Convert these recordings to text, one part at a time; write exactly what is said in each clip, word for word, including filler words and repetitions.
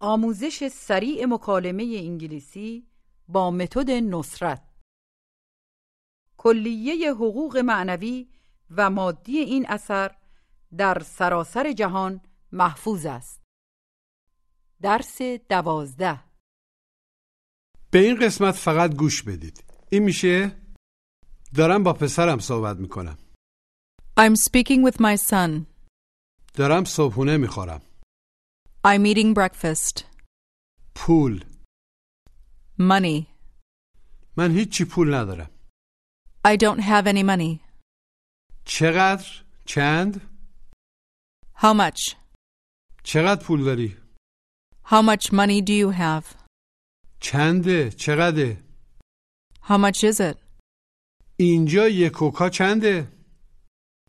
آموزش سریع مکالمه انگلیسی با متد نصرت. کلیه حقوق معنوی و مادی این اثر در سراسر جهان محفوظ است. درس دوازده. به این قسمت فقط گوش بدید. این میشه دارم با پسرم صحبت میکنم. I'm speaking with my son. دارم صبحونه میخورم. I'm eating breakfast. پول. Money. من هیچی پول ندارم. I don't have any money. چقدر؟ چند؟ How much? چقدر پول داری؟ How much money do you have? چنده؟ چقدره؟ How much is it? اینجا یک کوکا چنده؟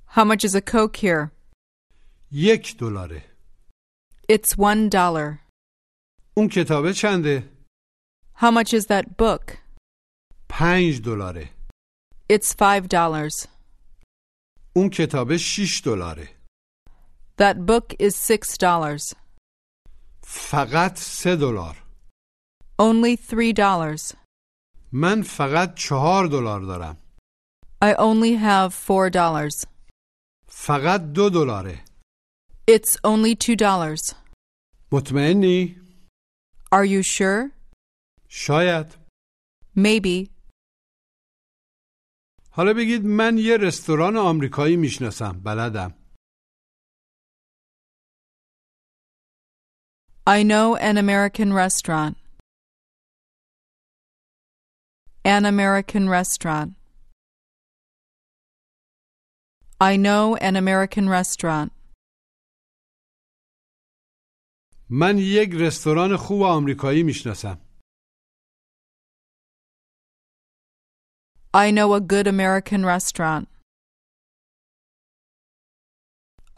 How much is a Coke here? یک دلاره. It's one dollar. اون کتابه چنده؟ How much is that book? پنج دلاره. It's five dollars. اون کتابه شش دلاره. That book is six dollars. فقط سه دلار. Only three dollars. من فقط چهار دلار دارم. I only have four dollars. فقط دو دلاره. It's only two dollars. مطمئنی؟ Are you sure? شاید. Maybe. حالا بگید من یه رستوران آمریکایی میشناسم. بلدم. I know an American restaurant. An American restaurant. I know an American restaurant. من یک رستوران خوب آمریکایی میشناسم. I know a good American restaurant.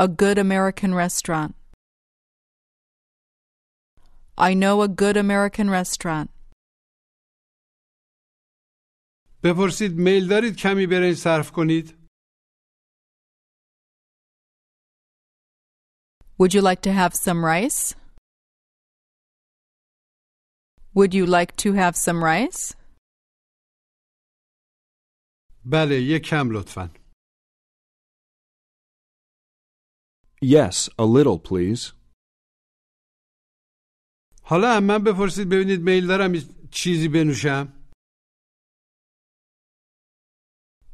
A good American restaurant. I know a good American restaurant. بپرسید میل دارید کمی برنج صرف کنید؟ Would you like to have some rice? Would you like to have some rice? بله، یک کم لطفاً. Yes, a little please. حالا از من بپرسید ببینید میل دارم چیزی بنوشم؟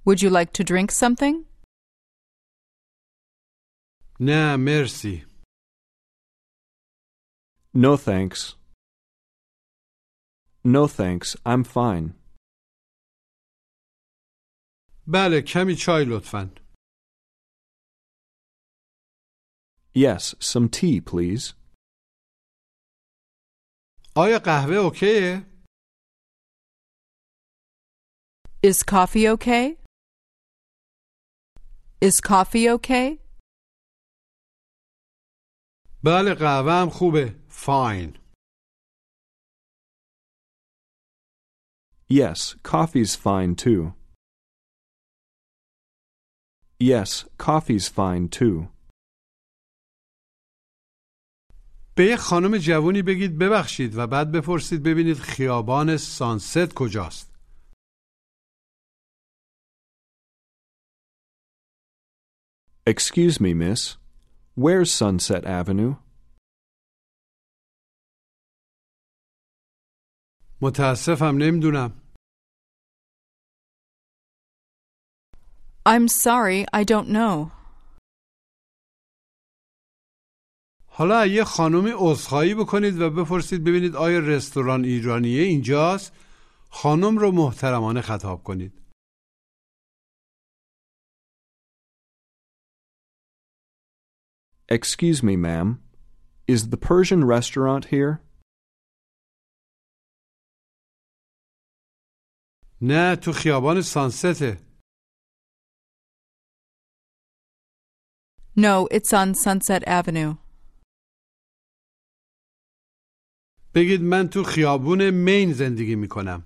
Would you like to drink something? نه، مرسی. No thanks. No thanks, I'm fine. بله، کمی چای لطفاً. Yes, some tea please. آیا قهوه اوکیه؟ Is coffee okay? Is coffee okay? بله قهوه هم خوبه. Fine. Yes, coffee's fine too. Yes, coffee's fine too. به یک خانم جوونی بگید ببخشید و بعد بپرسید ببینید خیابان سانست کجاست. Excuse me, miss. Where's Sunset Avenue? متاسفم نمیدونم. I'm sorry, I don't know. حالا یه خانومی عذرخواهی بکنید و بپرسید ببینید آیا رستوران ایرانیه اینجاست؟ خانم رو محترمانه خطاب کنید. Excuse me, ma'am. Is the Persian restaurant here? نه تو خیابان سانسته. No, it's on Sunset Avenue. بگید من تو خیابون مین زندگی میکنم.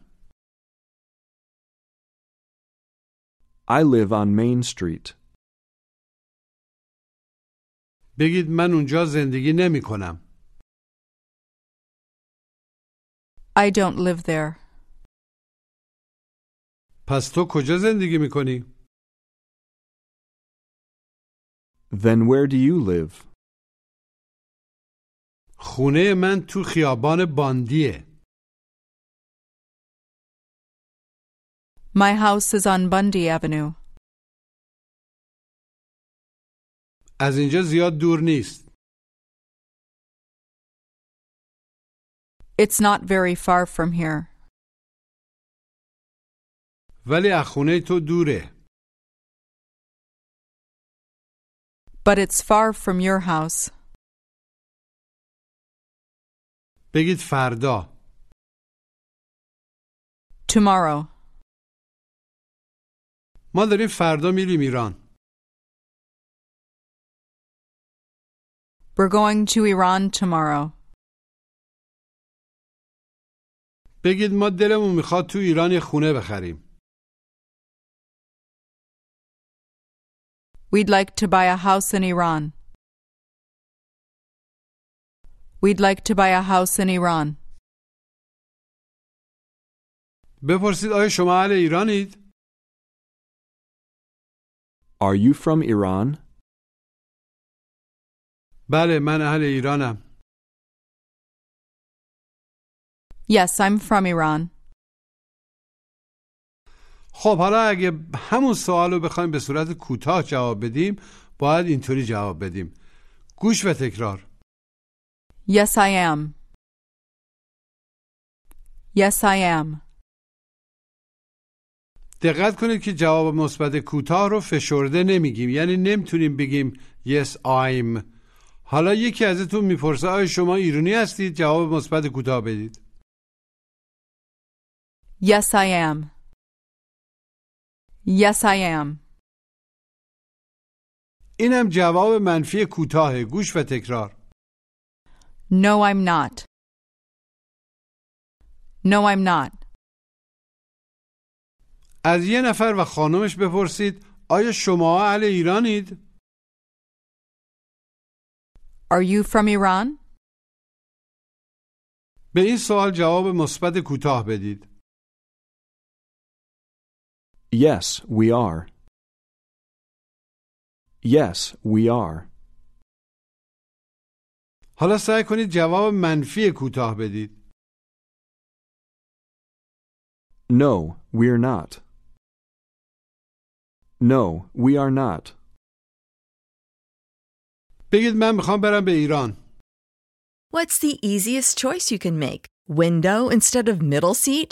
I live on Main Street. بگید من اونجا زندگی نمیکنم. I don't live there. پس تو کجا زندگی میکنی؟ Then where do you live? خونه من تو خیابان باندیه. My house is on Bundy Avenue. از اینجا زیاد دور نیست. It's not very far from here. ولی از خونه تو دوره. But it's far from your house. بگید فردا. Tomorrow. ما داریم فردا میریم ایران. We're going to Iran tomorrow. بگید ما دلمون میخواد تو ایران یه خونه بخریم. We'd like to buy a house in Iran. We'd like to buy a house in Iran. بپرسید آیا شما اهل ایرانید؟ Are you from Iran? بله من اهل ایرانم. Yes, I'm from Iran. خب حالا اگه همون سوال رو بخوایم به صورت کوتاه جواب بدیم باید اینطوری جواب بدیم. گوش و تکرار. Yes, I am. Yes, I am. دقت کنید که جواب مثبت کوتاه رو فشرده نمیگیم. یعنی نمیتونیم بگیم Yes, I'm. حالا یکی ازتون میپرسه آیا شما ایرانی هستید؟ جواب مثبت کوتاه بدید. Yes, I am. Yes, I am. اینم جواب منفی کوتاه. گوش و تکرار. No, I'm not. No, I'm not. از یه نفر و خانمش بپرسید آیا شما اهل ایرانید؟ Are you from Iran? به این سوال جواب مثبت کوتاه بدید. Yes, we are. Yes, we are. حالا سعی کنید جواب منفی کوتاه بدید. No, we're not. No, we are not. بگید من میخوام برم به ایران. What's the easiest choice you can make? Window instead of middle seat?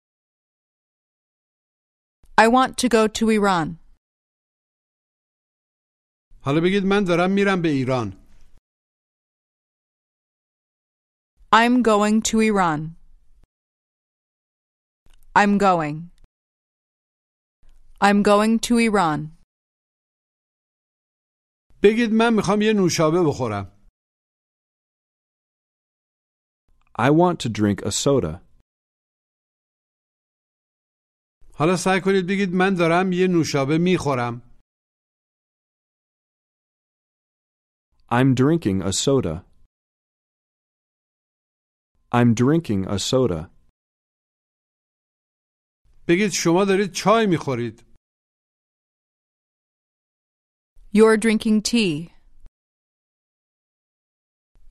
I want to go to Iran. حالا بگید من دارم میرم به ایران. I'm going to Iran. I'm going. I'm going to Iran. بگید من میخوام یه نوشابه بخورم. I want to drink a soda. حالا سعی کنید بگید من دارم یه نوشابه میخورم. I'm drinking a soda. I'm drinking a soda. بگید شما دارید چای میخورید. You're drinking tea.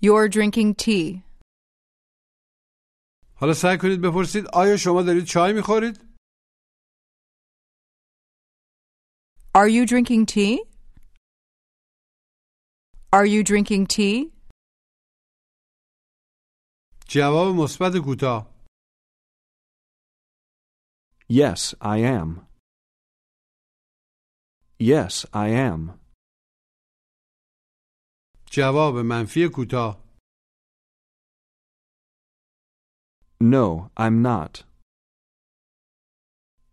You're drinking tea. حالا سعی کنید بپرسید آیا شما دارید چای میخورید؟ Are you drinking tea? Are you drinking tea? جواب مثبت کوتاه. Yes, I am. Yes, I am. جواب منفی کوتاه. No, I'm not.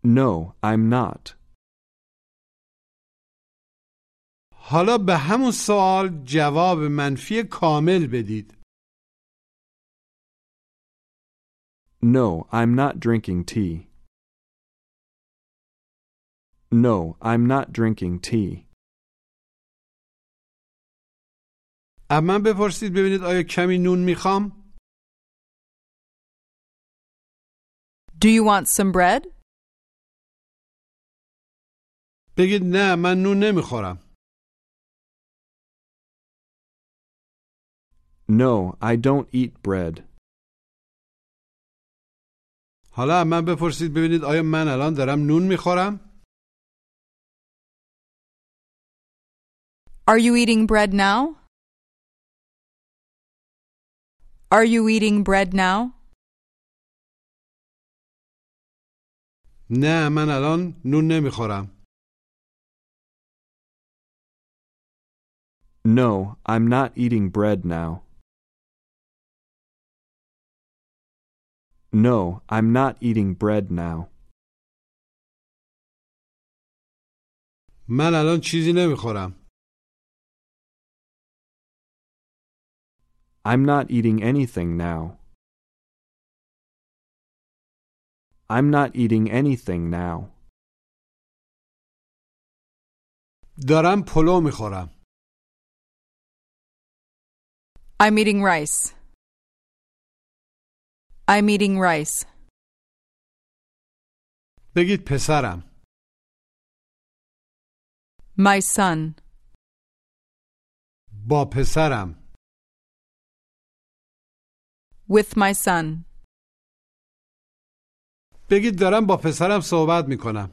No, I'm not. حالا به همون سوال جواب منفی کامل بدید. No, I'm not drinking tea. No, I'm not drinking tea. اما بپرسید ببینید آیا کمی نون میخوام؟ Do you want some bread? بگید نه من نون نمیخورم. No, I don't eat bread. حالا من بپرسید ببینید آیا من الان دارم نون میخورم؟ Are you eating bread now? Are you eating bread now? نه من الان نون نمیخورم. No, I'm not eating bread now. No, I'm not eating bread now. من الان چیزی نمیخورم. I'm not eating anything now. I'm not eating anything now. دارم پلو میخورم. I'm eating rice. I'm eating rice. بگید پسرم. My son. با پسرم. With my son. بگید دارم با پسرم صحبت میکنم.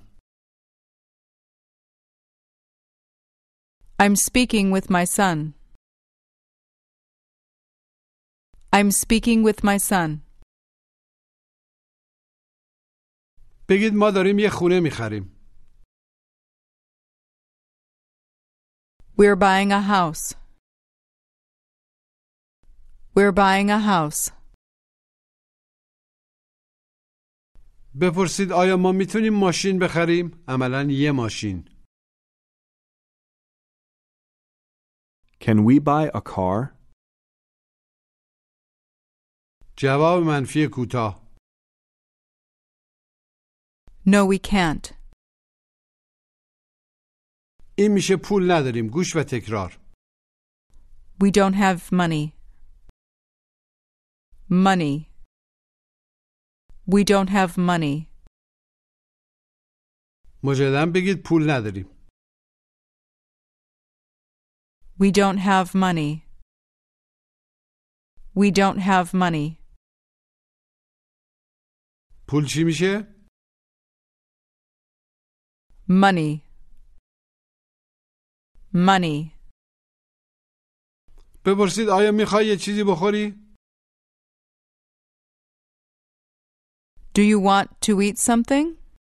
I'm speaking with my son. I'm speaking with my son. بگید ما داریم یه خونه میخریم. We're buying a house. We're buying a house. بپرسید آیا ما میتونیم ماشین بخریم؟ عملاً یه ماشین. Can we buy a car? جواب منفی کوتاه. No, we can't. این میشه پول نداریم. گوش و تکرار. We don't have money. Money. We don't have money. مجدداً بگید پول نداریم. We don't have money. We don't have money. پول چی میشه؟ Money. Money. بپرسید آیا میخوای یه چیزی بخوری؟ Do you want to eat something?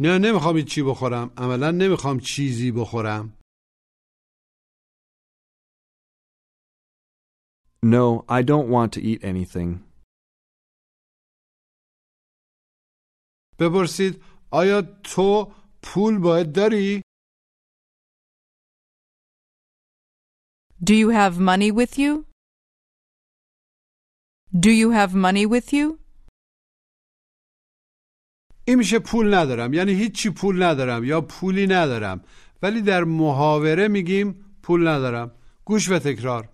نه نمیخوام چیزی بخورم. عملاً نمیخوام چیزی بخورم. No, I don't want to eat anything. بپرسید آیا تو پول باید داری؟ Do you have money with you? Do you have money with you? این میشه پول ندارم، یعنی هیچی پول ندارم یا پولی ندارم، ولی در محاوره میگیم پول ندارم. گوش و تکرار.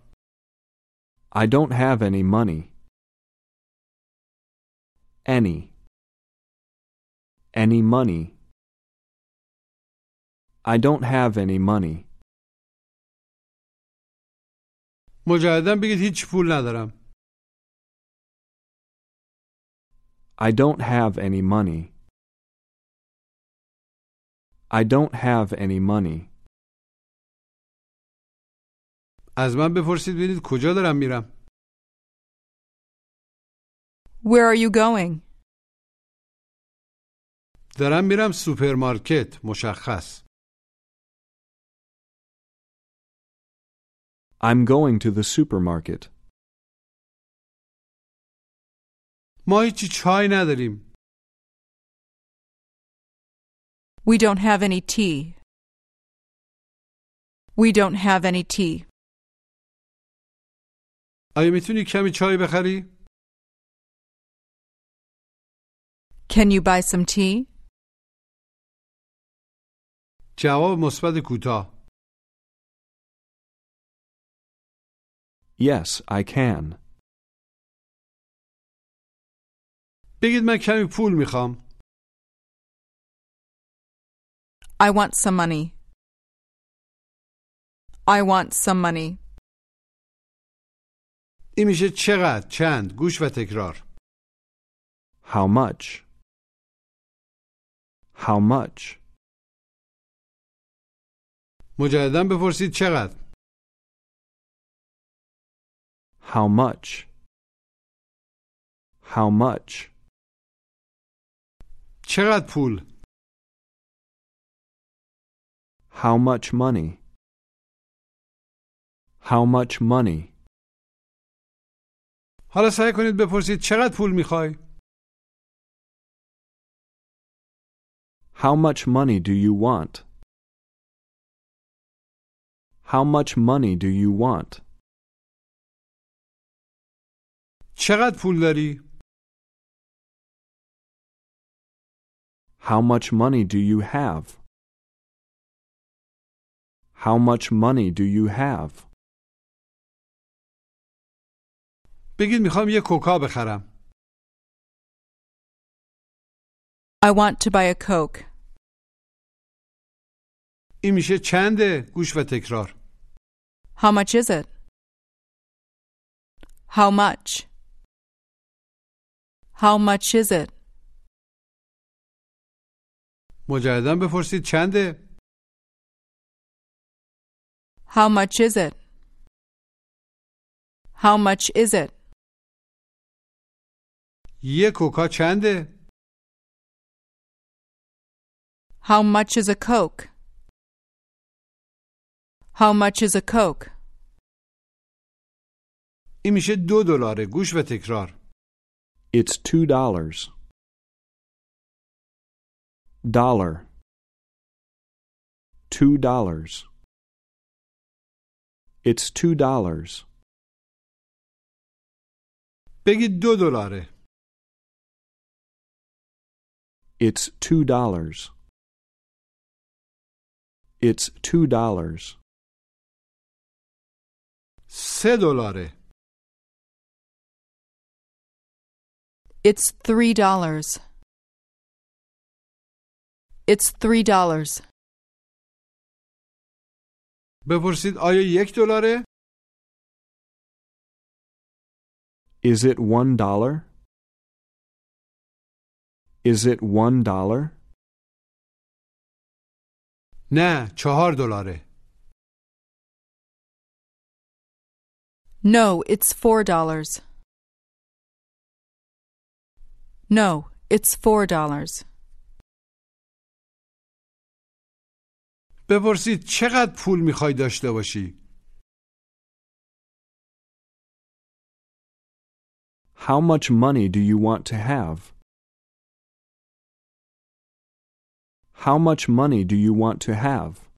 I don't have any money. Any. Any money. I don't have any money. مجدداً بگید هیچ پول ندارم. I don't have any money. I don't have any money. از من بپرسید ببینید کجا دارم میرم. Where are you going? دارم میرم سوپرمارکت، مشخص. I'm going to the supermarket. ما هیچی چای نداریم. We don't have any tea. We don't have any tea. آیا میتونی کمی چای بخری؟ Can you buy some tea? جواب مثبت کوتاه. Yes, I can. بگید من کمی پول میخوام. I want some money. I want some money. این میشه چقدر، چند. گوش و تکرار. How much? How much? مجدداً بپرسید چقدر. How much? How much? چقدر پول؟ How much money? How much money? حالا سعی کنید بپرسید چقدر پول میخوای؟ How much money do you want? How much money do you want? چقدر پول داری؟ How much money do you have? How much money do you have? بگید میخوام یه کوکا بخرم. I want to buy a Coke. این میشه چنده؟ گوش و تکرار. How much is it? How much? How much is it? مجدداً بپرسید چنده؟ How much is it? How much is it? یه کوکا چنده؟ How much is a Coke? How much is a Coke? این میشه دو دلاره. گوش و تکرار. It's two dollars. Dollar. Two dollars. It's two dollars. بگید دو دلاره. It's two dollars. It's two dollars. سه دلاره. It's three dollars. It's three dollars. بپرسید آیا یک دلاره؟ Is it one dollar? Is it one dollar? نه، چهار دلاره. No, it's four dollars. No, it's four dollars. بپرسید چقدر پول میخوای داشته باشی؟ How much money do you want to have? How much money do you want to have?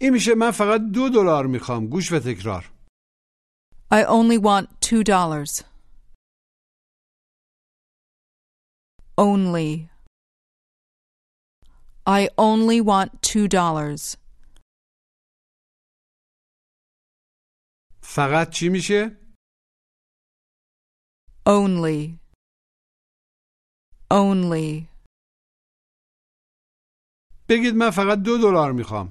این میشه من فقط دو دلار میخوام. گوش و تکرار. I only want two dollars. Only. I only want two dollars. فقط چی میشه؟ Only. Only. بگید من فقط دو دلار میخوام.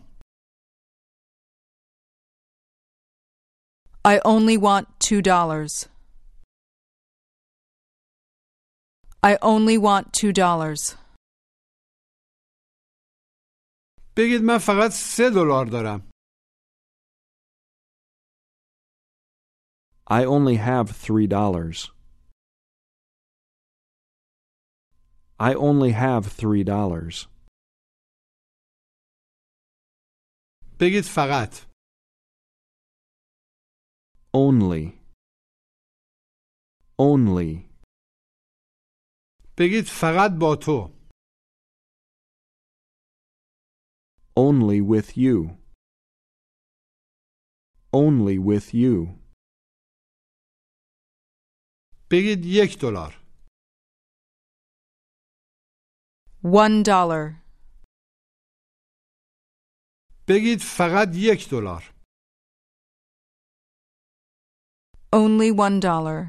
I only want two dollars. I only want two dollars. بگید من فقط سه دلار دارم. I only have three dollars. I only have three dollars. بگید فقط. Only. Only. بگید فقط با تو. Only with you. Only with you. بگید یک دلار. One dollar. بگید فقط یک دلار. Only one dollar.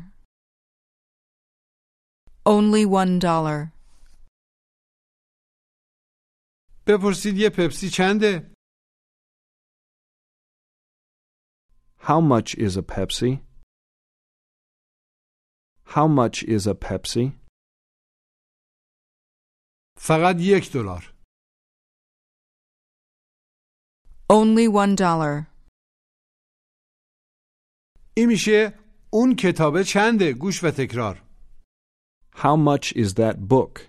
Only one dollar. بپرسید یه پپسی چنده؟ How much is a Pepsi? How much is a Pepsi? فقط یک دلار. Only one dollar. این میشه اون کتابه چنده؟ گوش و تکرار. How much is that book?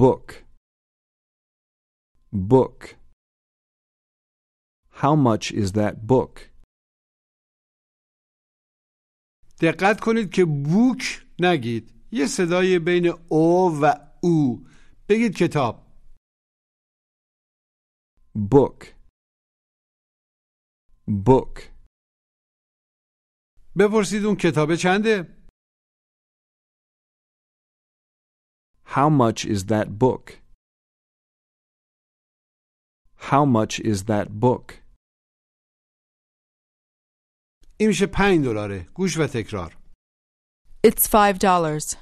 Book. Book. How much is that book? دقت کنید که بوک نگید. یه صدای بین او و او. بگید کتاب. Book. Book. بپرسید اون کتاب چنده؟ How much is that book? How much is that book? این میشه پنج دلاره. گوش و تکرار. It's five dollars.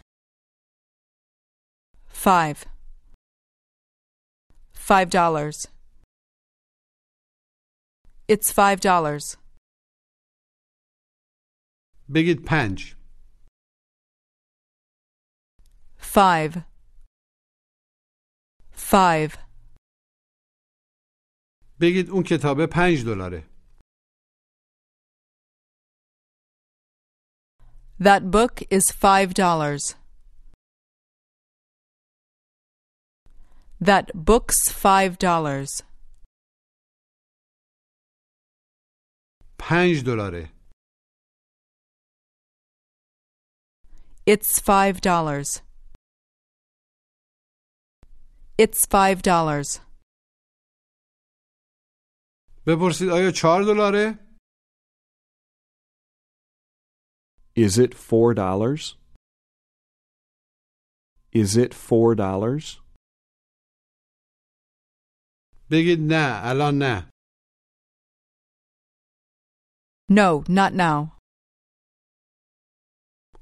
Five. Five dollars. It's five dollars. بگید پنج. Five. Five. بگید اون کتاب پنج دلاره. That book is five dollars. That book's five dollars. پنج دلاره. It's five dollars. It's five dollars. بپرسید آیا چهار دلاره؟ Is it four dollars? Is it four dollars? بگید نه، الان نه. No, not now.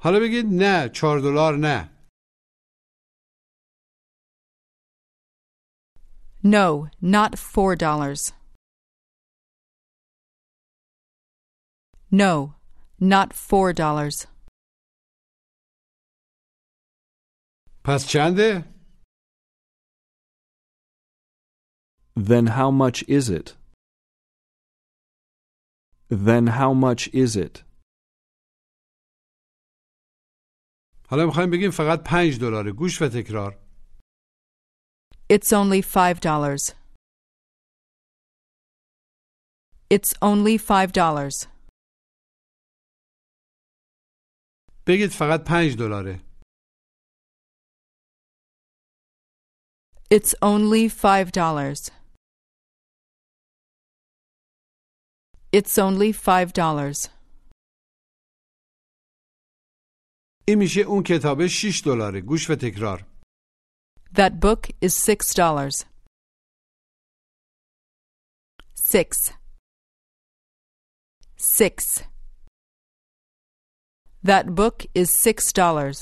حالا بگید نه، چهار دلار نه. No, not four dollars. No. Not four dollars. پس چنده؟ Then how much is it? Then how much is it? حالا میخوایم بگیم فقط پنج دلاره. گوش و تکرار. It's only five dollars. It's only five dollars. بگید فقط پنج دلاره. It's only five dollars. It's only five dollars. این میشه اون کتاب شش دلاره. گوش و تکرار. That book is six dollars. Six. Six. That book is six dollars.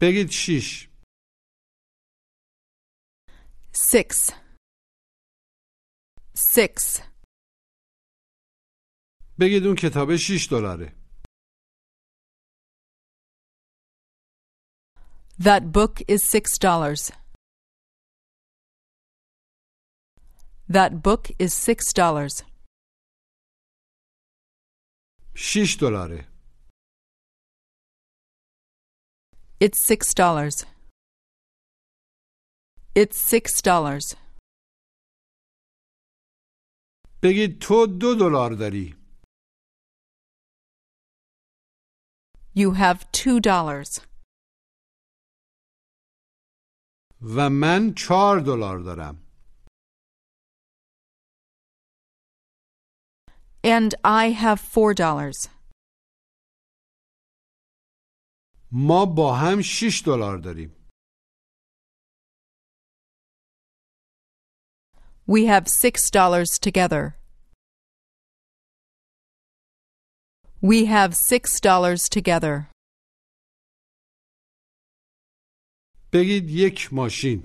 بگید شش. Six. Six. بگید اون کتاب شش دلاره. That book is six dollars. That book is six dollars. شش دلاره. It's six dollars. It's six dollars. بگید تو دو دلار داری. You have two dollars. و من چهار دلار دارم. And I have four dollars. ما با هم شش دلار داریم. We have six dollars together. We have six dollars together. بگید یک ماشین.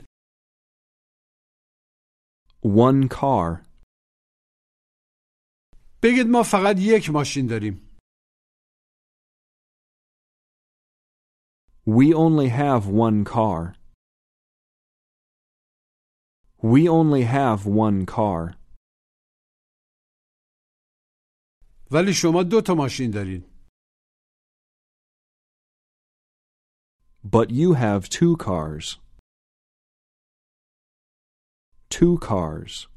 One car. بگید ما فقط یک ماشین داریم. We only have one car. We only have one car. ولی شما دو تا ماشین دارین. But you have two cars. Two cars.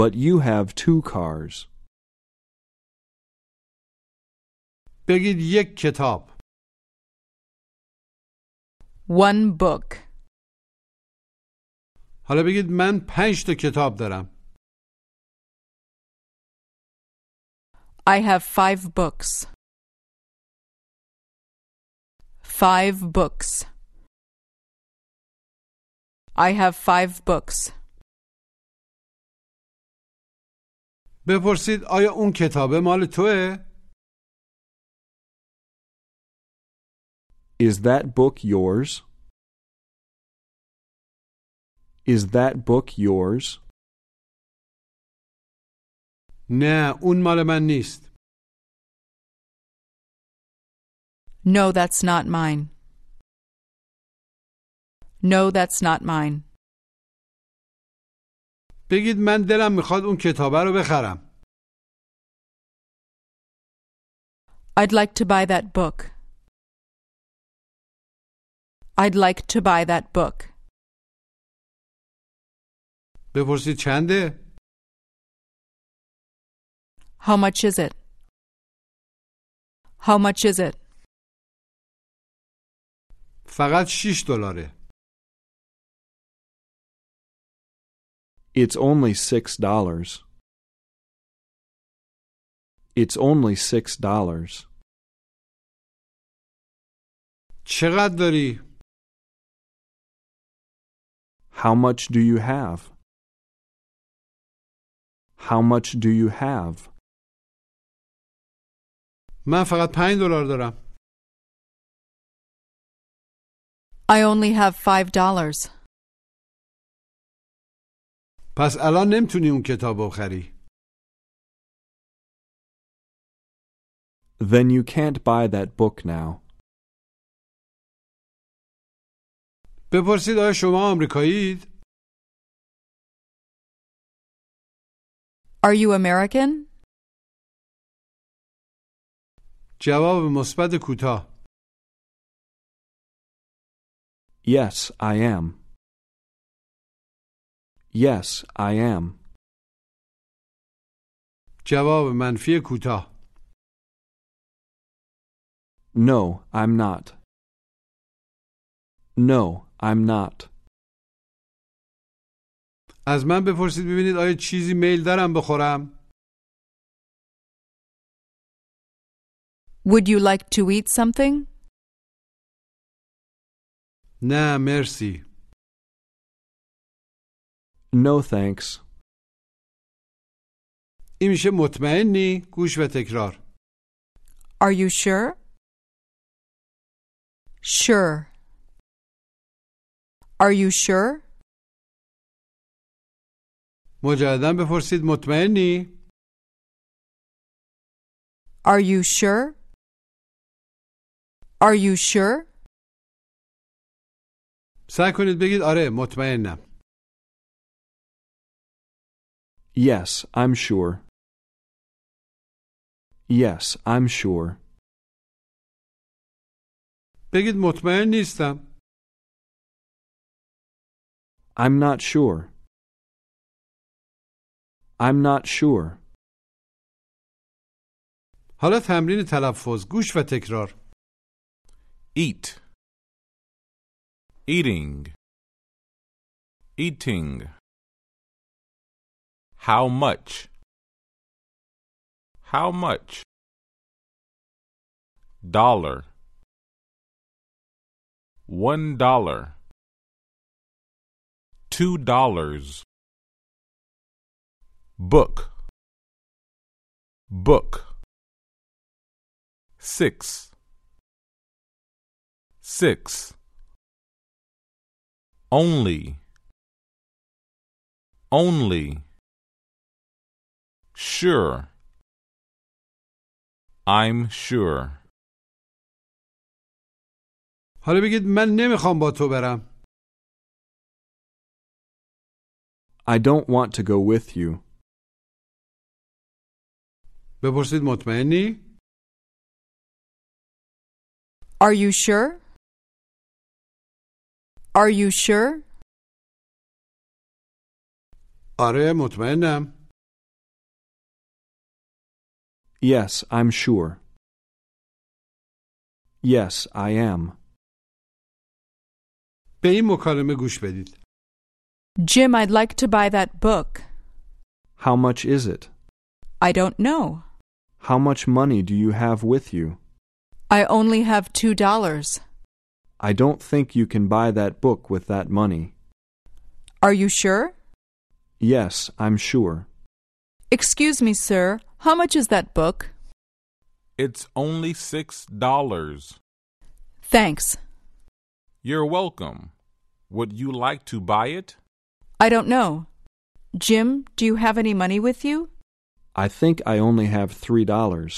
But you have two cars. بگید یک کتاب. One book. حالا بگید من پنج تا کتاب دارم. I have five books. Five books. I have five books. بپرسید آیا اون کتاب مال توئه؟ Is that book yours? Is that book yours? نه، اون مال من نیست. No, that's not mine. No, that's not mine. بگید من دلم میخواد اون کتابه رو بخرم. I'd like to buy that book. I'd like to buy that book. بپرسید چنده؟ How much is it? How much is it? فقط شش دلاره. It's only six dollars. It's only six dollars. چقدر داری؟ How much do you have? How much do you have? من فقط پنج دلار دارم. I only have five dollars. پس الان نمیتونی اون کتابو بخری. Then you can't buy that book now. بپرسید آیا شما آمریکایید؟ Are you American? جواب مثبت کوتاه. Yes, I am. Yes, I am. جواب منفی کوتاه. No, I'm not. No, I'm not. از من بپرسید ببینید آیا چیزی میل دارم بخورم؟ Would you like to eat something? نه مرسی. No thanks. این میشه مطمئنی؟ گوش و تکرار. Are you sure? Sure. Are you sure? مجدداً بپرسید مطمئنی؟ Are you sure? Are you sure? سعی کنید بگید آره مطمئنم. Yes, I'm sure. Yes, I'm sure. بگید مطمئن نیستم. I'm not sure. I'm not sure. حالا تمرین تلفظ گوش و تکرار. Eat. Eating. Eating. How much? How much? Dollar. One dollar. Two dollars. Book. Book. Six. Six. Only. Only. Sure. I'm sure. حالا بگید من نمیخوام با تو برم. I don't want to go with you. بپرسید مطمئنی؟ Are you sure? Are you sure? آره مطمئنم. Yes, I'm sure. Yes, I am. به این مکالمه گوش بدید. Jim, I'd like to buy that book. How much is it? I don't know. How much money do you have with you? I only have two dollars. I don't think you can buy that book with that money. Are you sure? Yes, I'm sure. Excuse me, sir. How much is that book? It's only six dollars. Thanks. You're welcome. Would you like to buy it? I don't know. Jim, do you have any money with you? I think I only have three dollars.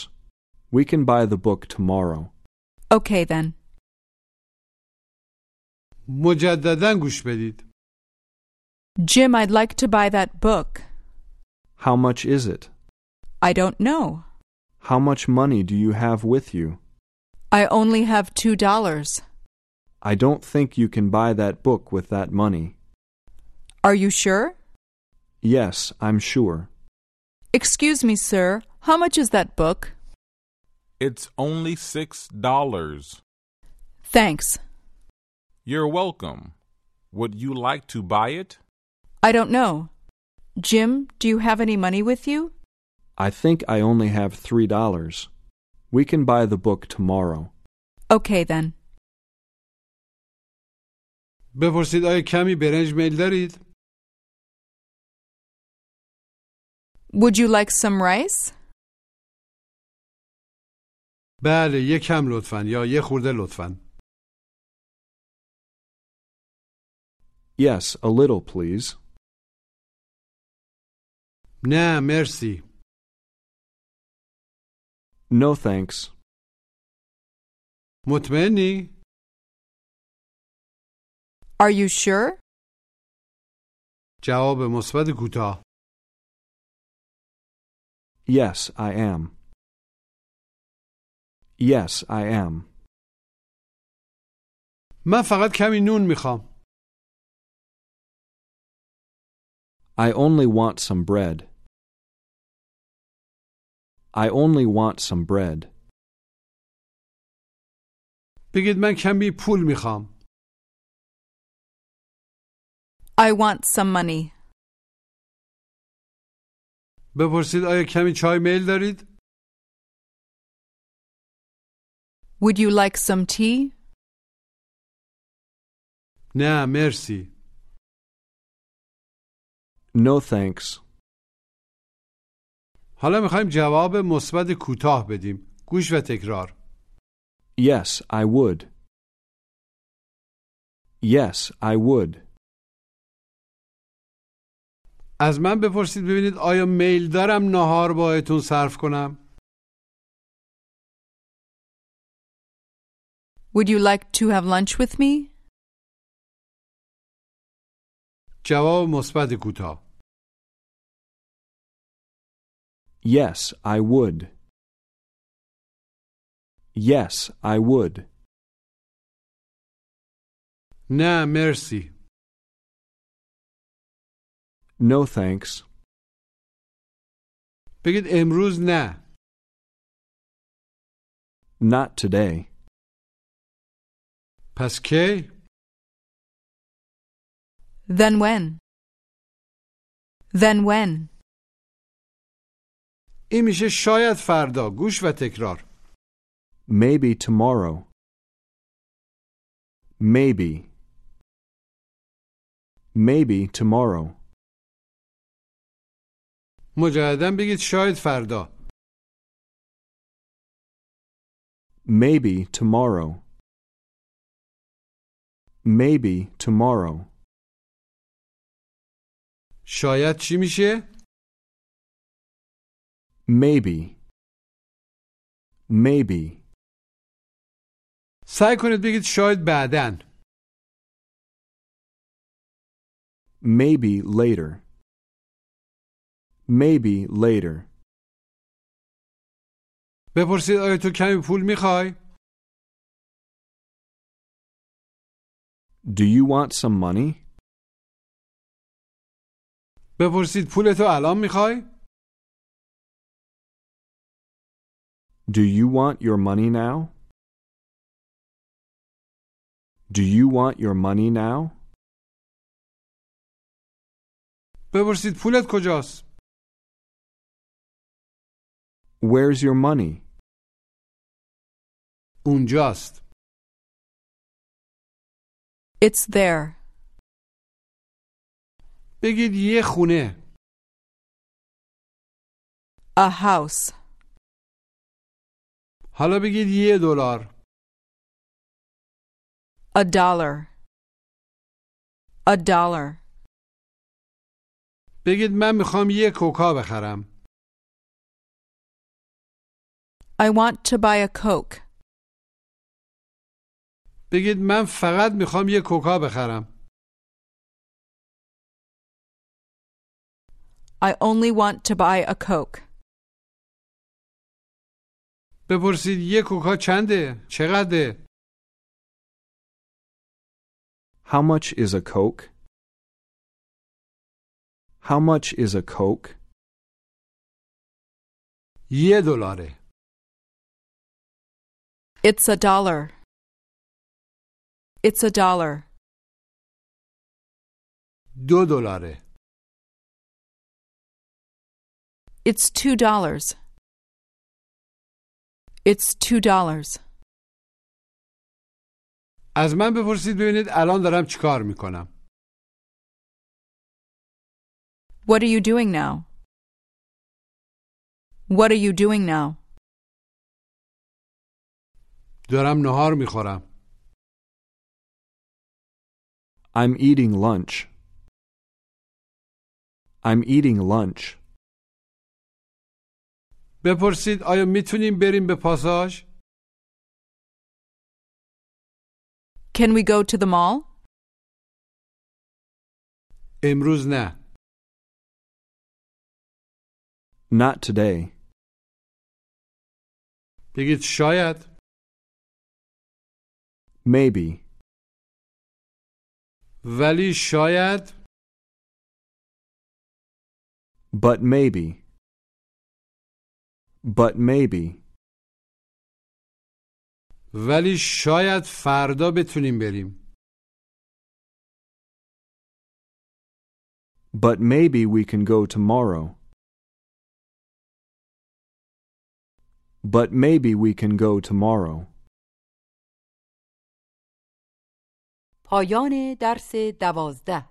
We can buy the book tomorrow. Okay then. مجدداً گوش بدید. Jim, I'd like to buy that book. How much is it? I don't know. How much money do you have with you? I only have two dollars. I don't think you can buy that book with that money. Are you sure? Yes, I'm sure. Excuse me, sir. How much is that book? It's only six dollars. Thanks. You're welcome. Would you like to buy it? I don't know. Jim, do you have any money with you? I think I only have three dollars. We can buy the book tomorrow. Okay then. بپرسید آیا کمی برنج میل دارید؟ Would you like some rice? بله، یک کم لطفاً یا یک خورده لطفاً. Yes, a little please. نه، مرسی. No thanks. مطمئنی؟ Are you sure? جواب مثبت کوتاه. Yes, I am. Yes, I am. من فقط کمی نون میخوام. I only want some bread. I only want some bread. بگید من کمی پول میخوام. I want some money. بپرسید آیا کمی چای میل دارید؟ Would you like some tea? نه، مرسی. No thanks. حالا میخوایم جواب مثبت کوتاه بدیم. گوش و تکرار. Yes, I would. Yes, I would. از من بپرسید ببینید آیا میل دارم نهار باهاتون صرف کنم؟ Would you like to have lunch with me? جواب مثبت کوتاه. Yes, I would. Yes, I would. نه، مرسی. No thanks. بگید امروز نه. Not today. پس کی؟ Then when? Then when? این میشه شاید فردا. گوش و تکرار. Maybe tomorrow. Maybe. Maybe tomorrow. مجدداً بگید شاید فردا. Maybe tomorrow. Maybe tomorrow. شاید چی میشه؟ Maybe. Maybe. سعی کنید بگید شاید بعداً. Maybe later. Maybe later. بپرسید آیا تو کمی پول میخوای؟ Do you want some money? بپرسید پولتو الان میخوای؟ Do you want your money now? Do you want your money now? بپرسید پولت کجاست؟ Where's your money? اونجاست. It's there. بگید یه خونه. A house. حالا بگید یه دلار. A dollar. A dollar. بگید من میخوام یه کوکا بخرم. I want to buy a Coke. بگید من فقط میخوام یه کوکا بخرم. I only want to buy a Coke. بپرسید یک کوکا چنده؟ چقدره؟ How much is a Coke? How much is a Coke? یه دلاره. It's a dollar. It's a dollar. دو دلاره. It's two dollars. It's two dollars. از من بپرسید ببینید الان دارم چیکار میکنم. What are you doing now? What are you doing now? دارم نهار میخورم. I'm eating lunch. I'm eating lunch. بپرسید آیا میتونیم بریم به پاساژ؟ Can we go to the mall? امروز نه. Not today. بگید شاید. Maybe. ولی شاید. But maybe. But maybe. ولی شاید فردا بتونیم بریم. But maybe we can go tomorrow. But maybe we can go tomorrow. پایان درس دوازده.